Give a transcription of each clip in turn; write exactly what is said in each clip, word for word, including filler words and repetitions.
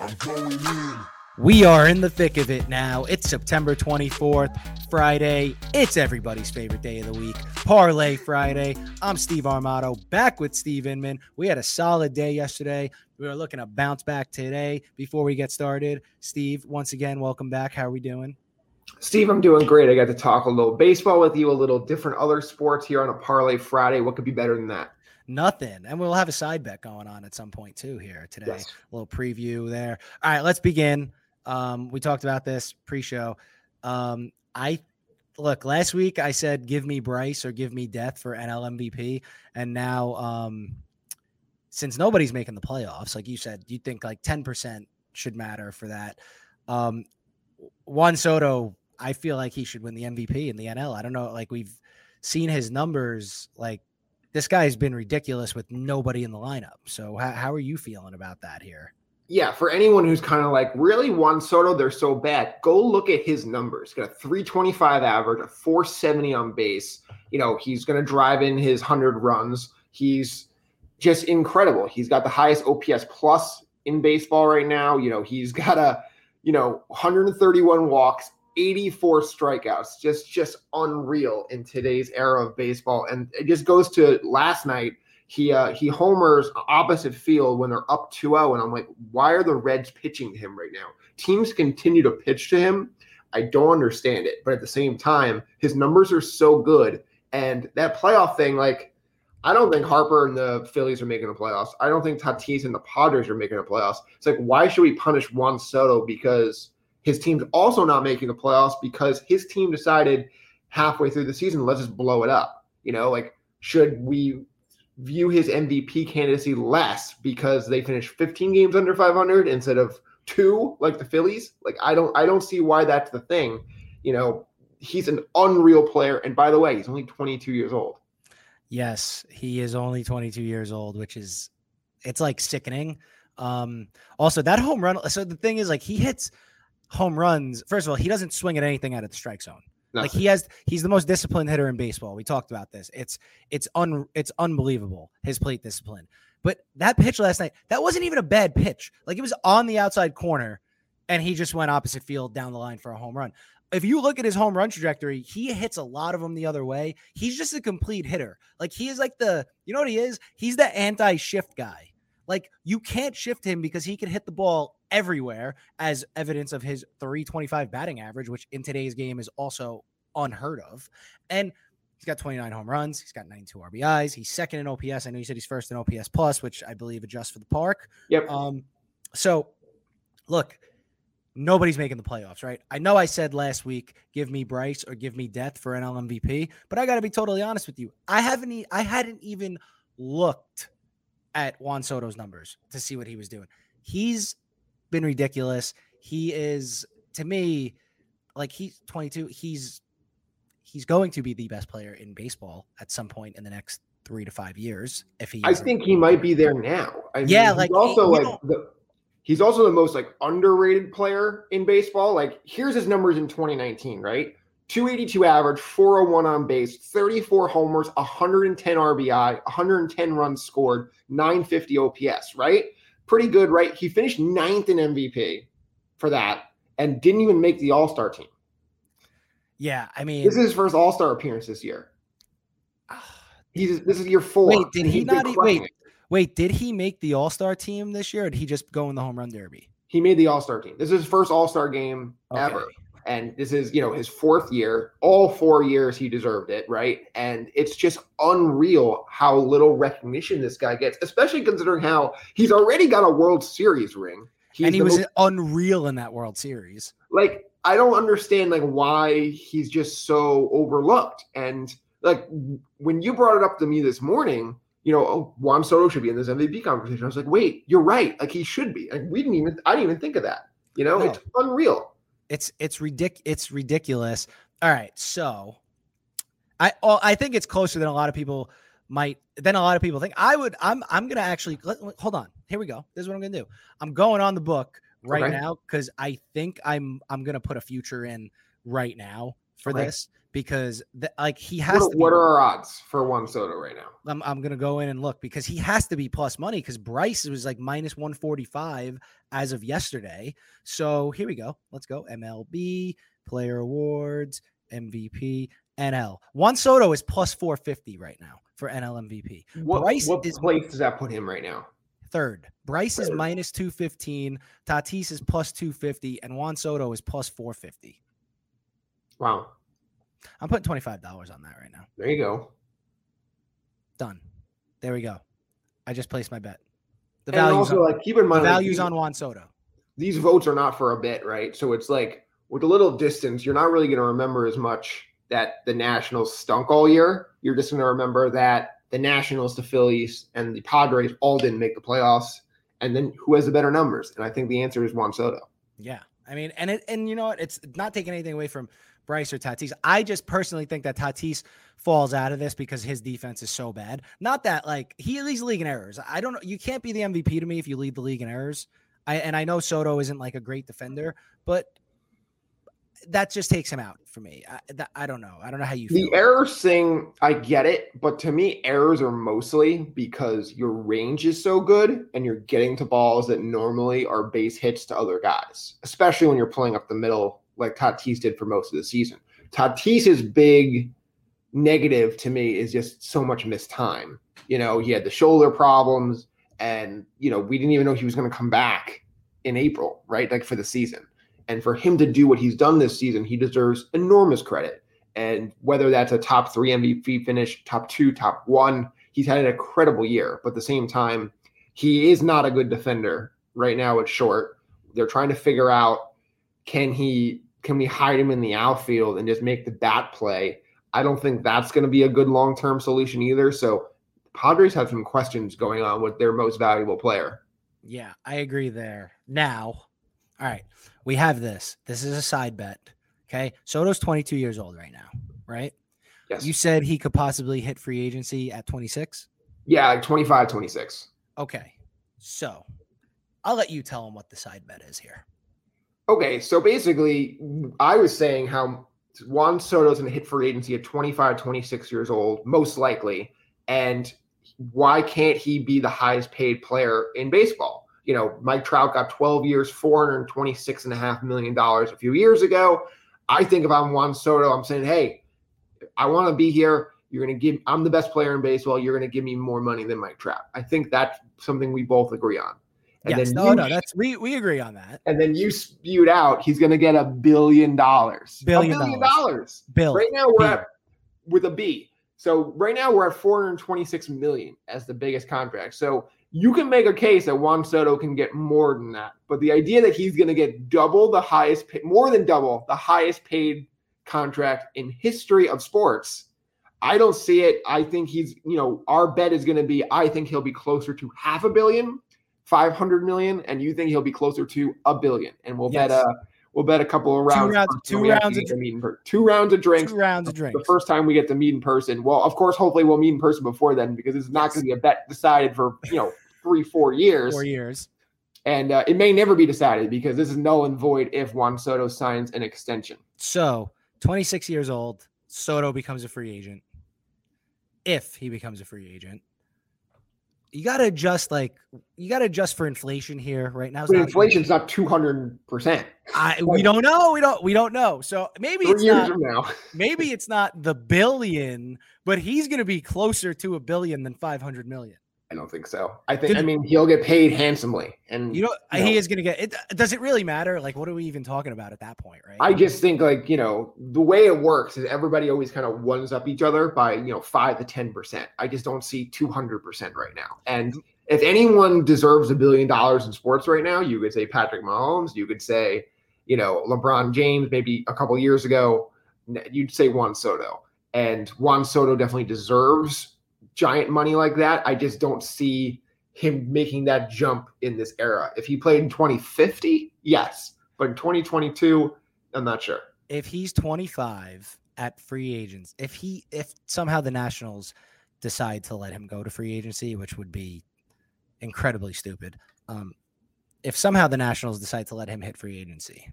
I'm going in. We are in the thick of it now. It's September twenty-fourth, Friday. It's everybody's favorite day of the week, Parlay Friday. I'm Steve Armato, back with Steve Inman. We had a solid day yesterday. We were looking to bounce back today. Before we get started, Steve, once again, welcome back. How are we doing? Steve, I'm doing great. I got to talk a little baseball with you, a little different other sports here on a Parlay Friday. What could be better than that? Nothing. And we'll have a side bet going on at some point too here today. Yes. A little preview there. All right, let's begin. Um, we talked about this pre-show. Um, I look, last week I said, give me Bryce or give me death for N L M V P. And now, um, since nobody's making the playoffs, like you said, you think like ten percent should matter for that. Um, Juan Soto, I feel like he should win the M V P in the N L. I don't know. Like we've seen his numbers, like, this guy has been ridiculous with nobody in the lineup. So how, how are you feeling about that here? Yeah, for anyone who's kind of like, really, Juan Soto, they're so bad, go look at his numbers. Got a three twenty-five average, a four seventy on base. You know, he's going to drive in his one hundred runs. He's just incredible. He's got the highest O P S plus in baseball right now. You know, he's got a, you know, one hundred thirty-one walks, eighty-four strikeouts, just just unreal in today's era of baseball. And it just goes to last night. He uh, he homers opposite field when they're up two oh, and I'm like, why are the Reds pitching to him right now? Teams continue to pitch to him. I don't understand it. But at the same time, his numbers are so good. And that playoff thing, like, I don't think Harper and the Phillies are making the playoffs. I don't think Tatis and the Padres are making the playoffs. It's like, why should we punish Juan Soto because – his team's also not making the playoffs because his team decided halfway through the season, let's just blow it up. You know, like, should we view his M V P candidacy less because they finished fifteen games under five hundred instead of two, like the Phillies? Like, I don't, I don't see why that's the thing. You know, he's an unreal player. And by the way, he's only twenty-two years old. Yes, he is only twenty-two years old, which is, it's like sickening. Um, also that home run. So the thing is, like, he hits home runs. First of all, he doesn't swing at anything out of the strike zone. Nothing. Like he has, he's the most disciplined hitter in baseball. We talked about this. It's, it's un, it's unbelievable, his plate discipline. But that pitch last night, that wasn't even a bad pitch. Like, it was on the outside corner and he just went opposite field down the line for a home run. If you look at his home run trajectory, he hits a lot of them the other way. He's just a complete hitter. Like, he is like the, you know what he is? He's the anti-shift guy. Like, you can't shift him because he can hit the ball everywhere, as evidence of his three twenty-five batting average, which in today's game is also unheard of. And he's got twenty-nine home runs. He's got ninety-two R B Is. He's second in O P S. I know you said he's first in O P S plus, which I believe adjusts for the park. Yep. Um, so look, nobody's making the playoffs, right? I know I said last week, give me Bryce or give me death for N L M V P, but I got to be totally honest with you. I haven't, e- I hadn't even looked at Juan Soto's numbers to see what he was doing. He's been ridiculous. He is, to me, like, he's twenty-two. He's he's going to be the best player in baseball at some point in the next three to five years. If he, I think he might be there now. I yeah, mean, like he's also he, like the, he's also the most like underrated player in baseball. Like, here's his numbers in twenty nineteen, right? two eighty-two average, four oh one on base, thirty-four homers, one hundred ten R B I, one hundred ten runs scored, nine fifty O P S, right? Pretty good, right? He finished ninth in M V P for that and didn't even make the All-Star team. Yeah, I mean, this is his first All-Star appearance this year. He's this is year four. Wait, did he not wait? It. Wait, did he make the All-Star team this year, or did he just go in the home run derby? He made the All-Star team. This is his first All-Star game okay. ever. And this is, you know, his fourth year. All four years he deserved it, right? And it's just unreal how little recognition this guy gets, especially considering how he's already got a World Series ring. He's and he was most, unreal in that World Series. Like, I don't understand, like, why he's just so overlooked. And, like, when you brought it up to me this morning, you know, oh, Juan Soto should be in this M V P conversation. I was like, wait, you're right. Like, he should be. Like, we didn't even – I didn't even think of that. You know, no. It's unreal. It's it's ridic it's ridiculous. All right, so I oh, I think it's closer than a lot of people might than a lot of people think. I would I'm I'm gonna actually let, hold on. Here we go. This is what I'm gonna do. I'm going on the book right okay. now because I think I'm I'm gonna put a future in right now for okay. this because the, like he has what, to be, what are our odds for Juan Soto right now? I'm, I'm going to go in and look because he has to be plus money because Bryce was like minus one forty-five as of yesterday. So here we go. Let's go. M L B, Player Awards, M V P, N L. Juan Soto is plus four fifty right now for N L M V P. What, Bryce what is, place does that put him right now? Third. Bryce third. Is minus two fifteen. Tatis is plus two fifty. And Juan Soto is plus four fifty. Wow. I'm putting twenty-five dollars on that right now. There you go. Done. There we go. I just placed my bet. The values, and also, on, like, keep in mind, the values like, on Juan Soto. These votes are not for a bet, right? So it's like with a little distance, you're not really going to remember as much that the Nationals stunk all year. You're just going to remember that the Nationals, the Phillies, and the Padres all didn't make the playoffs. And then who has the better numbers? And I think the answer is Juan Soto. Yeah. I mean, and it, and you know what? It's not taking anything away from Bryce or Tatis. I just personally think that Tatis falls out of this because his defense is so bad. Not that like he leads the league in errors. I don't know. You can't be the M V P to me if you lead the league in errors. I, and I know Soto isn't like a great defender, but that just takes him out for me. I, that, I don't know. I don't know how you feel. The error thing, I get it, but to me, errors are mostly because your range is so good and you're getting to balls that normally are base hits to other guys, especially when you're playing up the middle like Tatis did for most of the season. Tatis's big negative to me is just so much missed time. You know, he had the shoulder problems and, you know, we didn't even know he was going to come back in April, right? Like for the season. And for him to do what he's done this season, he deserves enormous credit. And whether that's a top three M V P finish, top two, top one, he's had an incredible year. But at the same time, he is not a good defender right now at short. They're trying to figure out, can he, can we hide him in the outfield and just make the bat play? I don't think that's going to be a good long-term solution either. So the Padres have some questions going on with their most valuable player. Yeah, I agree there. Now, all right, we have this. This is a side bet, okay? Soto's twenty-two years old right now, right? Yes. You said he could possibly hit free agency at twenty-six? Yeah, like twenty-five, twenty-six. Okay, so I'll let you tell him what the side bet is here. Okay, so basically I was saying how Juan Soto's going to hit free agency at twenty-five, twenty-six years old, most likely, and why can't he be the highest paid player in baseball? You know, Mike Trout got twelve years, four hundred twenty-six point five million dollars a few years ago. I think if I'm Juan Soto, I'm saying, hey, I want to be here. You're going to give – I'm the best player in baseball. You're going to give me more money than Mike Trout. I think that's something we both agree on. And yes, then no, you, no, that's we, – we agree on that. And then you spewed out he's going to get a billion dollars. Billion dollars. A billion dollars. Bill. Right now we're at – with a B. So right now we're at four hundred twenty-six million dollars as the biggest contract. So – you can make a case that Juan Soto can get more than that, but the idea that he's going to get double the highest, pay, more than double the highest paid contract in history of sports, I don't see it. I think he's, you know, our bet is going to be, I think he'll be closer to half a billion, five hundred million, and you think he'll be closer to a billion. And we'll yes. bet a, we'll bet a couple of rounds. Two rounds, two rounds of drinks. Per- two rounds of drinks. Two rounds of drinks. The first time we get to meet in person. Well, of course, hopefully we'll meet in person before then because it's not yes. going to be a bet decided for, you know, three, four years. Four years. And uh, it may never be decided because this is null and void if Juan Soto signs an extension. So, twenty-six years old, Soto becomes a free agent. If he becomes a free agent. You got to adjust, like, you got to adjust for inflation here right now. But not inflation's not two hundred percent. I, we don't know. We don't, we don't know. So maybe it's not, now. maybe it's not the billion, but he's going to be closer to a billion than five hundred million. I don't think so. I think, Did, I mean, he'll get paid handsomely and you know, you know he is going to get it. Does it really matter? Like, what are we even talking about at that point? Right. I just think like, you know, the way it works is everybody always kind of ones up each other by, you know, five to ten percent. I just don't see two hundred percent right now. And if anyone deserves a billion dollars in sports right now, you could say Patrick Mahomes, you could say, you know, LeBron James, maybe a couple years ago, you'd say Juan Soto, and Juan Soto definitely deserves giant money like that. I just don't see him making that jump in this era. If he played in twenty fifty, yes. But in twenty twenty-two, I'm not sure. If he's twenty-five at free agents, if he, if somehow the Nationals decide to let him go to free agency, which would be incredibly stupid. Um, if somehow the Nationals decide to let him hit free agency,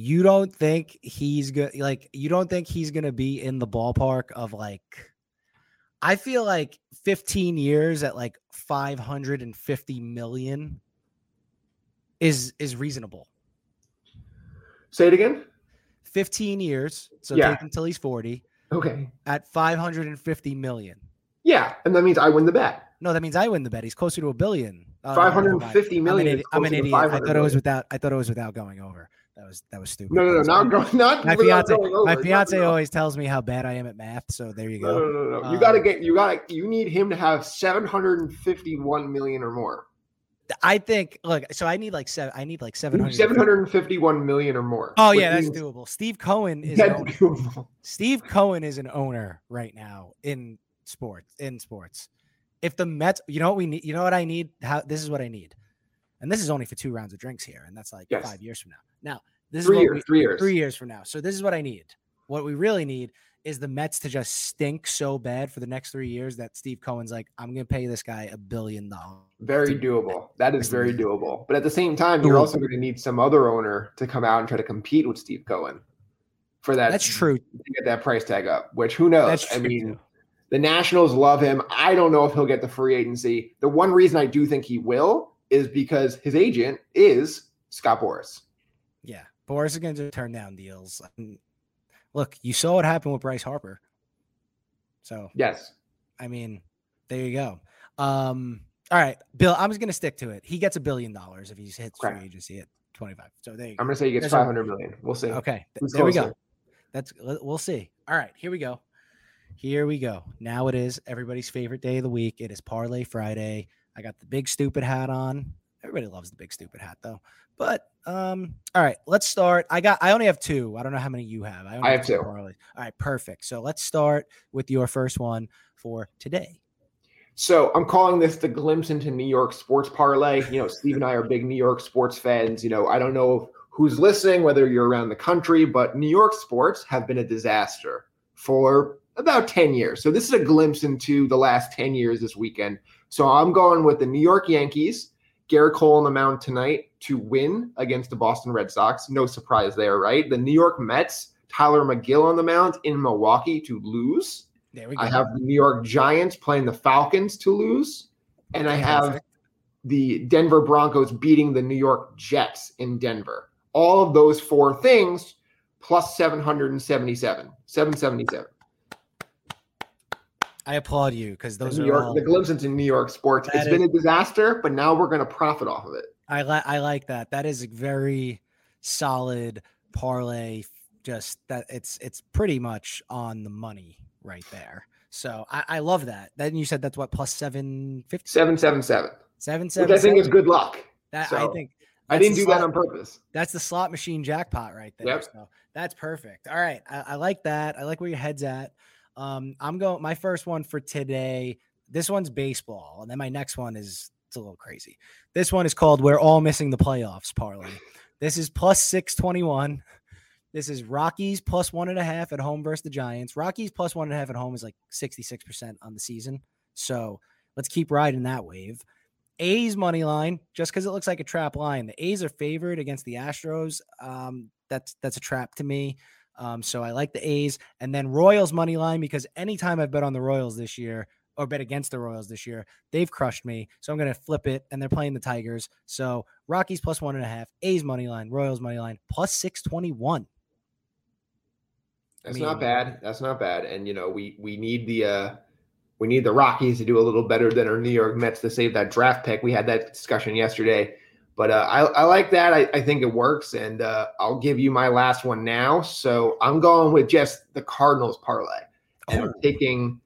you don't think he's good? Like, you don't think he's going to be in the ballpark of, like, I feel like fifteen years at like five hundred fifty million is, is reasonable. Say it again. fifteen years. So yeah. Take until he's forty. Okay. At five hundred fifty million. Yeah. And that means I win the bet. No, that means I win the bet. He's closer to a billion. Oh, five hundred fifty million. I'm an idiot. I thought it was without, I thought it was without going over. That was, that was stupid. No, no, no, not going, not my fiance, going over. My fiance no, no, no. always tells me how bad I am at math. So there you go. No, no, no, no. You um, gotta get, you gotta, you need him to have seven hundred fifty-one million or more. I think, look, so I need like seven, I need like seven hundred. seven hundred fifty-one million or more. Oh yeah, that's means, doable. Steve Cohen is an owner. Doable. Steve Cohen is an owner right now in sports, in sports. If the Mets, you know what we need, you know what I need, how this is what I need. And this is only for two rounds of drinks here. And that's like yes. five years from now. Now, this three is years, we, three years, three years from now. So this is what I need. What we really need is the Mets to just stink so bad for the next three years that Steve Cohen's like, I'm going to pay this guy a billion dollars. Very doable. That is very doable. But at the same time, you're also going to need some other owner to come out and try to compete with Steve Cohen for that. That's true. To get that price tag up, which who knows? That's true. I mean, the Nationals love him. I don't know if he'll get the free agency. The one reason I do think he will is because his agent is Scott Boras. Yeah, Boras is going to turn down deals. I mean, look, you saw what happened with Bryce Harper. So yes, I mean, there you go. Um, all right, Bill, I'm just going to stick to it. He gets a billion dollars if he hits free agency at twenty-five. So there you go. I'm going to say he gets five hundred million. We'll see. Okay, Who's there closer? we go. That's we'll see. All right, here we go. Here we go. Now it is everybody's favorite day of the week. It is Parlay Friday. I got the big stupid hat on. Everybody loves the big stupid hat though. But um, all right, let's start. I got. I only have two. I don't know how many you have. I, only I have two. two. Parlays. All right, perfect. So let's start with your first one for today. So I'm calling this the glimpse into New York sports parlay. You know, Steve and I are big New York sports fans. You know, I don't know who's listening, whether you're around the country, but New York sports have been a disaster for about ten years. So this is a glimpse into the last ten years this weekend. So I'm going with the New York Yankees, Gerrit Cole on the mound tonight to win against the Boston Red Sox. No surprise there, right? The New York Mets, Tyler McGill on the mound in Milwaukee to lose. There we go. I have the New York Giants playing the Falcons to lose. And I have the Denver Broncos beating the New York Jets in Denver. All of those four things plus seven hundred seventy-seven, seven seventy-seven. I applaud you because those New are York, all, the glimpse into New York sports. It's is, been a disaster, but now we're going to profit off of it. I like, I like that. That is a very solid parlay. Just that it's, it's pretty much on the money right there. So I, I love that. Then you said that's what plus seven fifty, seven seventy-seven, seven seventy-seven. Which I think is good luck. That so I think I didn't do slot, that on purpose. That's the slot machine jackpot right there. Yep. So that's perfect. All right. I, I like that. I like where your head's at. Um, I'm going, my first one for today, this one's baseball. And then my next one is, it's a little crazy. This one is called We're All Missing the Playoffs Parlay. This is plus six twenty-one. This is Rockies plus one and a half at home versus the Giants. Rockies plus one and a half at home is like sixty-six percent on the season. So let's keep riding that wave. A's money line, just because it looks like a trap line. The A's are favored against the Astros. Um, that's, that's a trap to me. Um, so I like the A's, and then Royals money line, because anytime I've bet on the Royals this year or bet against the Royals this year, they've crushed me. So I'm going to flip it, and they're playing the Tigers. So Rockies plus one and a half, A's money line, Royals money line plus six twenty-one. That's I mean, not bad. That's not bad. And you know, we, we need the, uh, we need the Rockies to do a little better than our New York Mets to save that draft pick. We had that discussion yesterday. But uh, I, I like that. I, I think it works. And uh, I'll give you my last one now. So I'm going with just the Cardinals parlay. And oh. I'm taking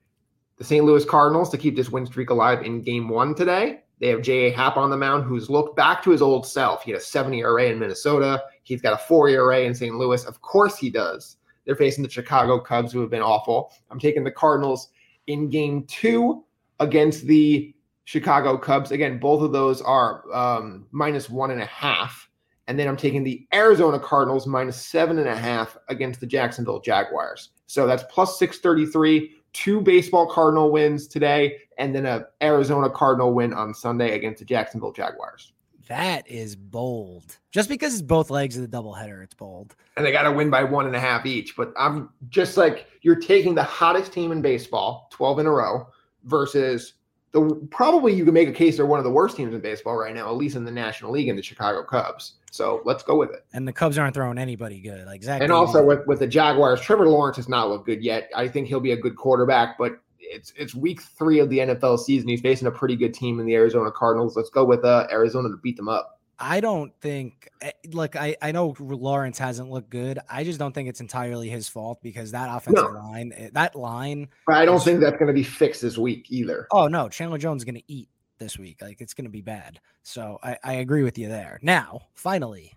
the Saint Louis Cardinals to keep this win streak alive in game one today. They have J A. Happ on the mound, who's looked back to his old self. He had a seven E R A in Minnesota. He's got a four E R A in Saint Louis. Of course he does. They're facing the Chicago Cubs, who have been awful. I'm taking the Cardinals in game two against the Chicago Cubs. Again, both of those are um, minus one and a half. And then I'm taking the Arizona Cardinals minus seven and a half against the Jacksonville Jaguars. So that's plus six thirty-three, two baseball Cardinal wins today, and then a Arizona Cardinal win on Sunday against the Jacksonville Jaguars. That is bold. Just because it's both legs of the doubleheader, it's bold. And they got to win by one and a half each. But I'm just like, you're taking the hottest team in baseball, twelve in a row, versus the probably you can make a case they're one of the worst teams in baseball right now, at least in the National League, in the Chicago Cubs. So let's go with it. And the Cubs aren't throwing anybody good. Like Zach. And also with, with the Jaguars, Trevor Lawrence has not looked good yet. I think he'll be a good quarterback, but it's it's week three of the N F L season. He's facing a pretty good team in the Arizona Cardinals. Let's go with uh, Arizona to beat them up. I don't think – look, I, I know Lawrence hasn't looked good. I just don't think it's entirely his fault because that offensive no. line – that line – I don't is, think that's going to be fixed this week either. Oh, no. Chandler Jones is going to eat this week. Like, it's going to be bad. So I, I agree with you there. Now, finally,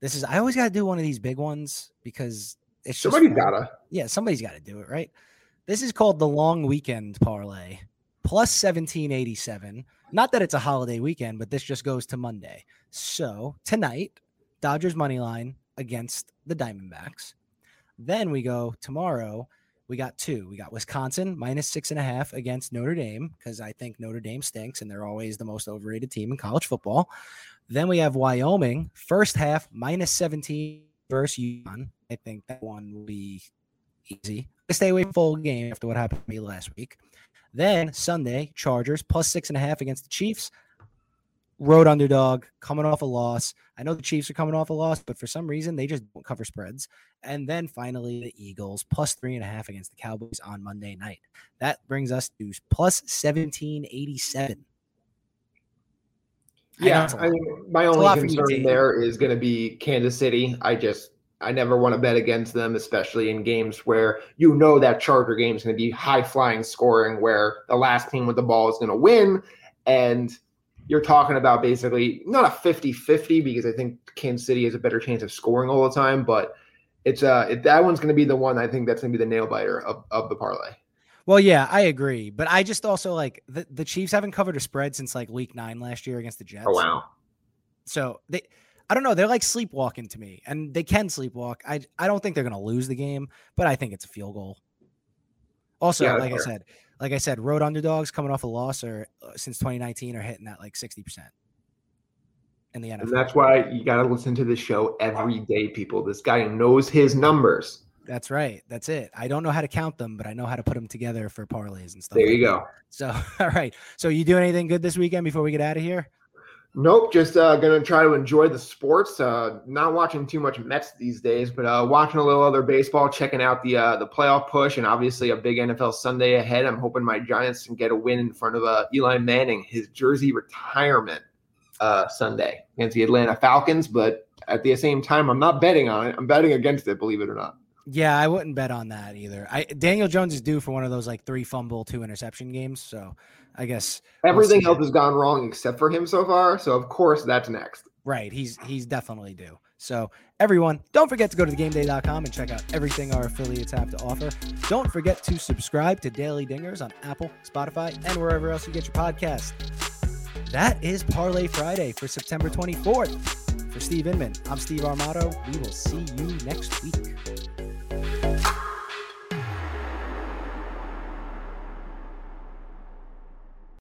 this is – I always got to do one of these big ones because it's just – Somebody's got to. Yeah, somebody's got to do it, right? This is called the long weekend parlay, plus seventeen eighty-seven. Not that it's a holiday weekend, but this just goes to Monday. So tonight, Dodgers money line against the Diamondbacks. Then we go tomorrow. We got two. We got Wisconsin minus six and a half against Notre Dame because I think Notre Dame stinks and they're always the most overrated team in college football. Then we have Wyoming first half minus seventeen versus UConn. I think that one will be easy. I stay away from full game after what happened to me last week. Then Sunday, Chargers plus six and a half against the Chiefs. Road underdog coming off a loss. I know the Chiefs are coming off a loss, but for some reason they just don't cover spreads. And then finally the Eagles plus three and a half against the Cowboys on Monday night. That brings us to plus seventeen eighty-seven. Yeah, I, I mean, my only concern there is going to be Kansas City. I just. I never want to bet against them, especially in games where you know that Charger game is going to be high-flying scoring where the last team with the ball is going to win. And you're talking about basically not a fifty-fifty because I think Kansas City has a better chance of scoring all the time, but it's uh, it, that one's going to be the one I think that's going to be the nail-biter of, of the parlay. Well, yeah, I agree. But I just also like the, the Chiefs haven't covered a spread since like week nine last year against the Jets. Oh, wow. So they – I don't know. They're like sleepwalking to me, and they can sleepwalk. I I don't think they're going to lose the game, but I think it's a field goal. Also, yeah, like fair. I said, like I said, road underdogs coming off a loss or uh, since twenty nineteen are hitting that like sixty percent in the N F L. And that's why you got to listen to this show every day, people. This guy knows his numbers. That's right. That's it. I don't know how to count them, but I know how to put them together for parlays and stuff. There you like go. That. So, all right. So you do anything good this weekend before we get out of here? Nope, just uh, going to try to enjoy the sports. Uh, not watching too much Mets these days, but uh, watching a little other baseball, checking out the uh, the playoff push, and obviously a big N F L Sunday ahead. I'm hoping my Giants can get a win in front of uh, Eli Manning, his jersey retirement uh, Sunday against the Atlanta Falcons. But at the same time, I'm not betting on it. I'm betting against it, believe it or not. Yeah, I wouldn't bet on that either. I, Daniel Jones is due for one of those like three fumble, two interception games. So I guess everything we'll else has gone wrong except for him so far. So of course that's next. Right. He's he's definitely due. So everyone, don't forget to go to the game day dot com and check out everything our affiliates have to offer. Don't forget to subscribe to Daily Dingers on Apple, Spotify, and wherever else you get your podcast. That is Parlay Friday for September twenty-fourth. For Steve Inman, I'm Steve Armato. We will see you next week.